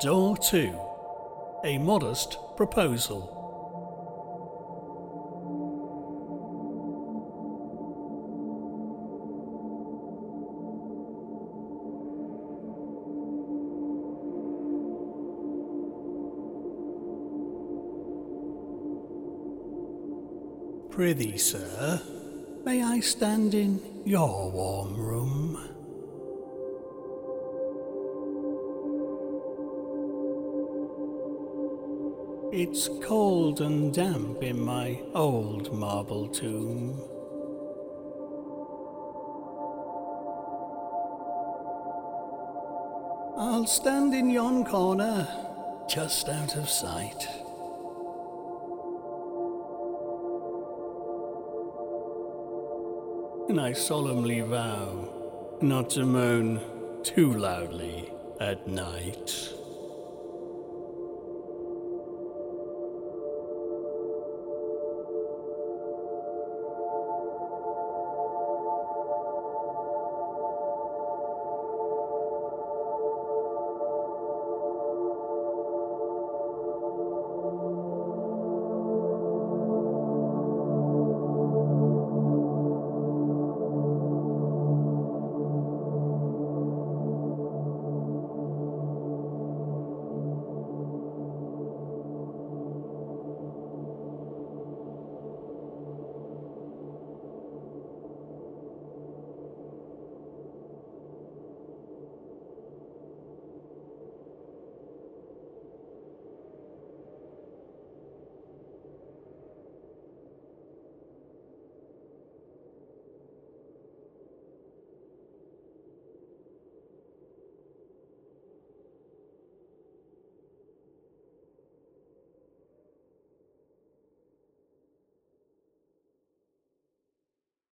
Door 2. A Modest Proposal. Prithee, sir, may I stand in your warm room? It's cold and damp in my old marble tomb. I'll stand in yon corner, just out of sight. And I solemnly vow not to moan too loudly at night.